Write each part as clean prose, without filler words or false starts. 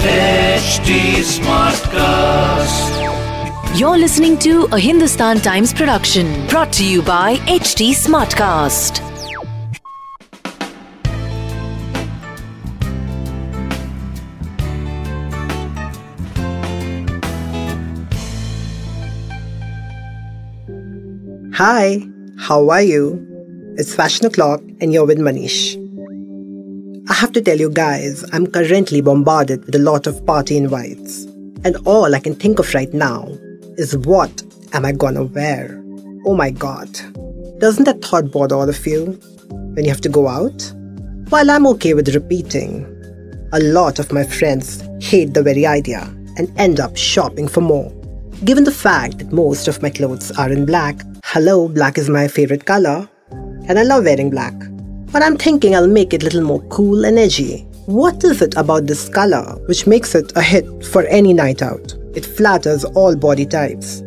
HD Smartcast. You're listening to a Hindustan Times production brought to you by HD Smartcast. Hi, how are you? It's fashion o'clock and you're with Manish. I have to tell you guys, I'm currently bombarded with a lot of party invites. And all I can think of right now is what am I gonna wear? Oh my god. Doesn't that thought bother all of you when you have to go out? While I'm okay with repeating, a lot of my friends hate the very idea and end up shopping for more. Given the fact that most of my clothes are in black, hello, black is my favorite color, and I love wearing black. But I'm thinking I'll make it a little more cool and edgy. What is it about this color which makes it a hit for any night out? It flatters all body types,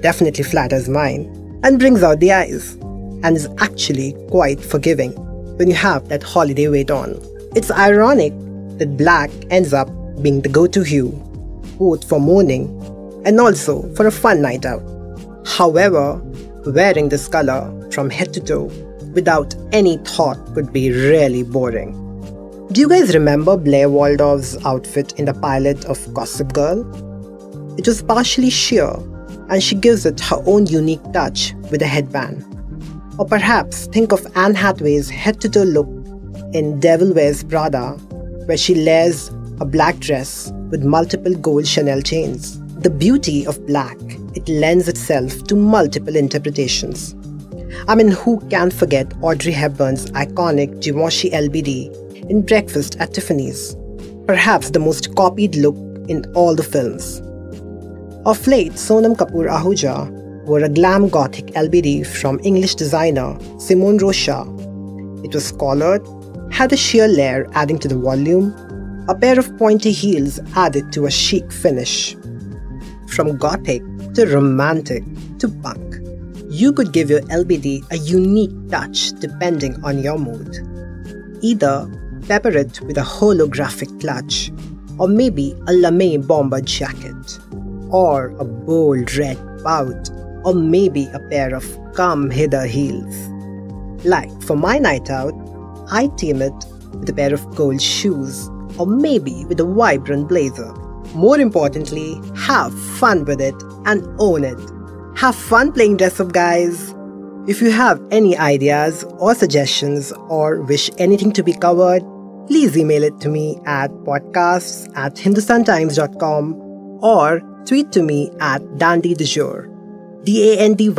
definitely flatters mine, and brings out the eyes, and is actually quite forgiving when you have that holiday weight on. It's ironic that black ends up being the go-to hue, both for morning and also for a fun night out. However, wearing this color from head to toe without any thought would be really boring. Do you guys remember Blair Waldorf's outfit in the pilot of Gossip Girl? It was partially sheer, and she gives it her own unique touch with a headband. Or perhaps think of Anne Hathaway's head-to-toe look in Devil Wears Prada, where she layers a black dress with multiple gold Chanel chains. The beauty of black, it lends itself to multiple interpretations. I mean, who can forget Audrey Hepburn's iconic Jimoshi LBD in Breakfast at Tiffany's, perhaps the most copied look in all the films. Of late, Sonam Kapoor Ahuja wore a glam gothic LBD from English designer Simone Rocha. It was collared, had a sheer layer adding to the volume, a pair of pointy heels added to a chic finish. From gothic to romantic to punk, you could give your LBD a unique touch depending on your mood. Either pepper it with a holographic clutch, or maybe a lame bomber jacket, or a bold red pout, or maybe a pair of come hither heels. Like for my night out, I team it with a pair of gold shoes, or maybe with a vibrant blazer. More importantly, have fun with it and own it. Have fun playing dress up, guys! If you have any ideas or suggestions or wish anything to be covered, please email it to me at podcasts@hindustantimes.com or tweet to me at Dandy Du Jour, DandyDujour.